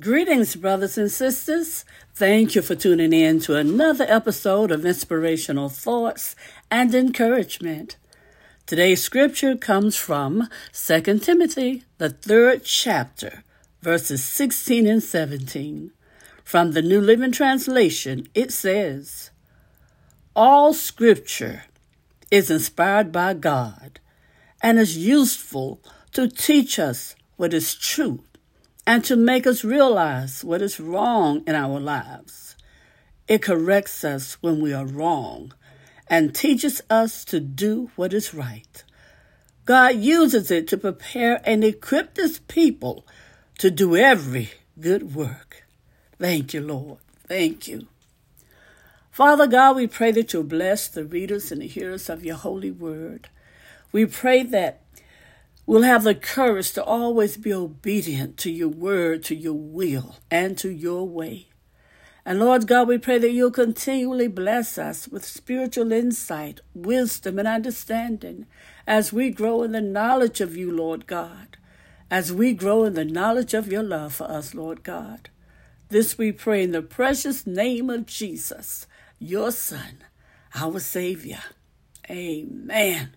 Greetings, brothers and sisters. Thank you for tuning in to another episode of Inspirational Thoughts and Encouragement. Today's scripture comes from 2 Timothy, the 3rd chapter, verses 16 and 17. From the New Living Translation, it says, "All scripture is inspired by God and is useful to teach us what is true, and to make us realize what is wrong in our lives. It corrects us when we are wrong and teaches us to do what is right. God uses it to prepare and equip His people to do every good work." Thank you, Lord. Thank you. Father God, we pray that you'll bless the readers and the hearers of your holy word. We pray that we'll have the courage to always be obedient to your word, to your will, and to your way. And Lord God, we pray that you'll continually bless us with spiritual insight, wisdom, and understanding as we grow in the knowledge of you, Lord God, as we grow in the knowledge of your love for us, Lord God. This we pray in the precious name of Jesus, your Son, our Savior. Amen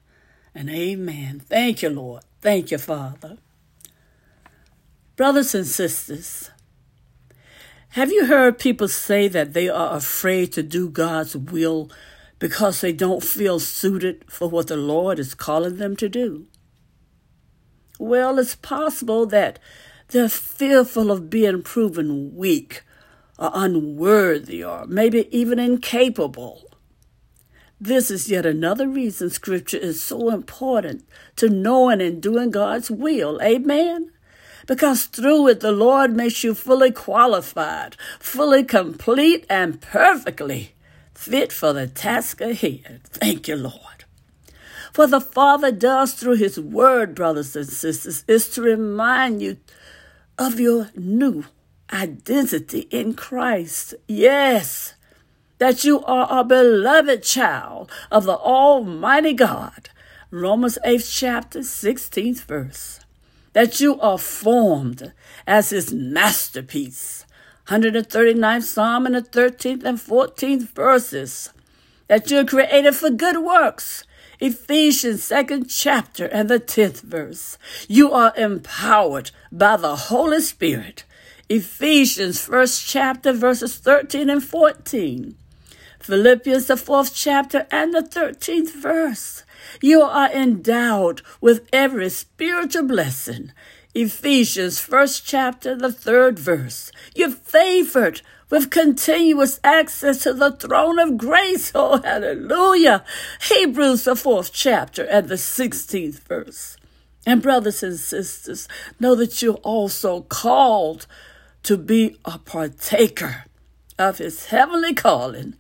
and amen. Thank you, Lord. Thank you, Father. Brothers and sisters, have you heard people say that they are afraid to do God's will because they don't feel suited for what the Lord is calling them to do? Well, it's possible that they're fearful of being proven weak or unworthy or maybe even incapable. This is yet another reason Scripture is so important to knowing and doing God's will. Amen? Because through it, the Lord makes you fully qualified, fully complete, and perfectly fit for the task ahead. Thank you, Lord. What the Father does through His Word, brothers and sisters, is to remind you of your new identity in Christ. Yes, that you are a beloved child of the Almighty God. Romans 8, chapter 16th verse. That you are formed as His masterpiece. 139th Psalm and the 13th and 14th verses. That you're created for good works. Ephesians 2nd chapter and the 10th verse. You are empowered by the Holy Spirit. Ephesians 1st chapter verses 13 and 14. Philippians, the 4th chapter and the 13th verse. You are endowed with every spiritual blessing. Ephesians, 1st chapter, the 3rd verse. You're favored with continuous access to the throne of grace. Oh, hallelujah. Hebrews, the 4th chapter and the 16th verse. And brothers and sisters, know that you're also called to be a partaker of His heavenly calling.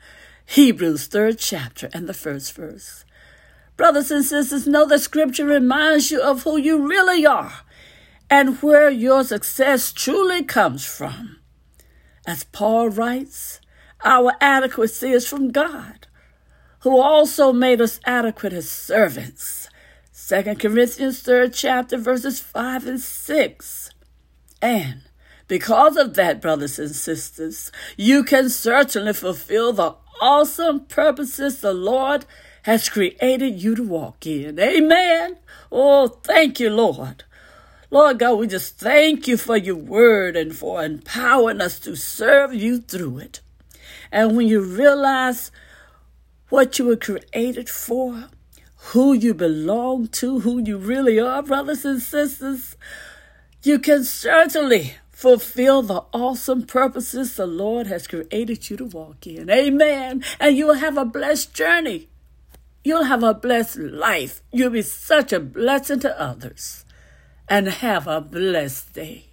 Hebrews 3rd chapter and the 1st verse. Brothers and sisters, know that Scripture reminds you of who you really are and where your success truly comes from. As Paul writes, our adequacy is from God, who also made us adequate as servants. 2 Corinthians 3rd chapter, verses 5 and 6. And because of that, brothers and sisters, you can certainly fulfill the awesome purposes the Lord has created you to walk in. Amen. Oh, thank you, Lord. Lord God, we just thank you for your word and for empowering us to serve you through it. And when you realize what you were created for, who you belong to, who you really are, brothers and sisters, you can certainly fulfill the awesome purposes the Lord has created you to walk in. Amen. And you'll have a blessed journey. You'll have a blessed life. You'll be such a blessing to others. And have a blessed day.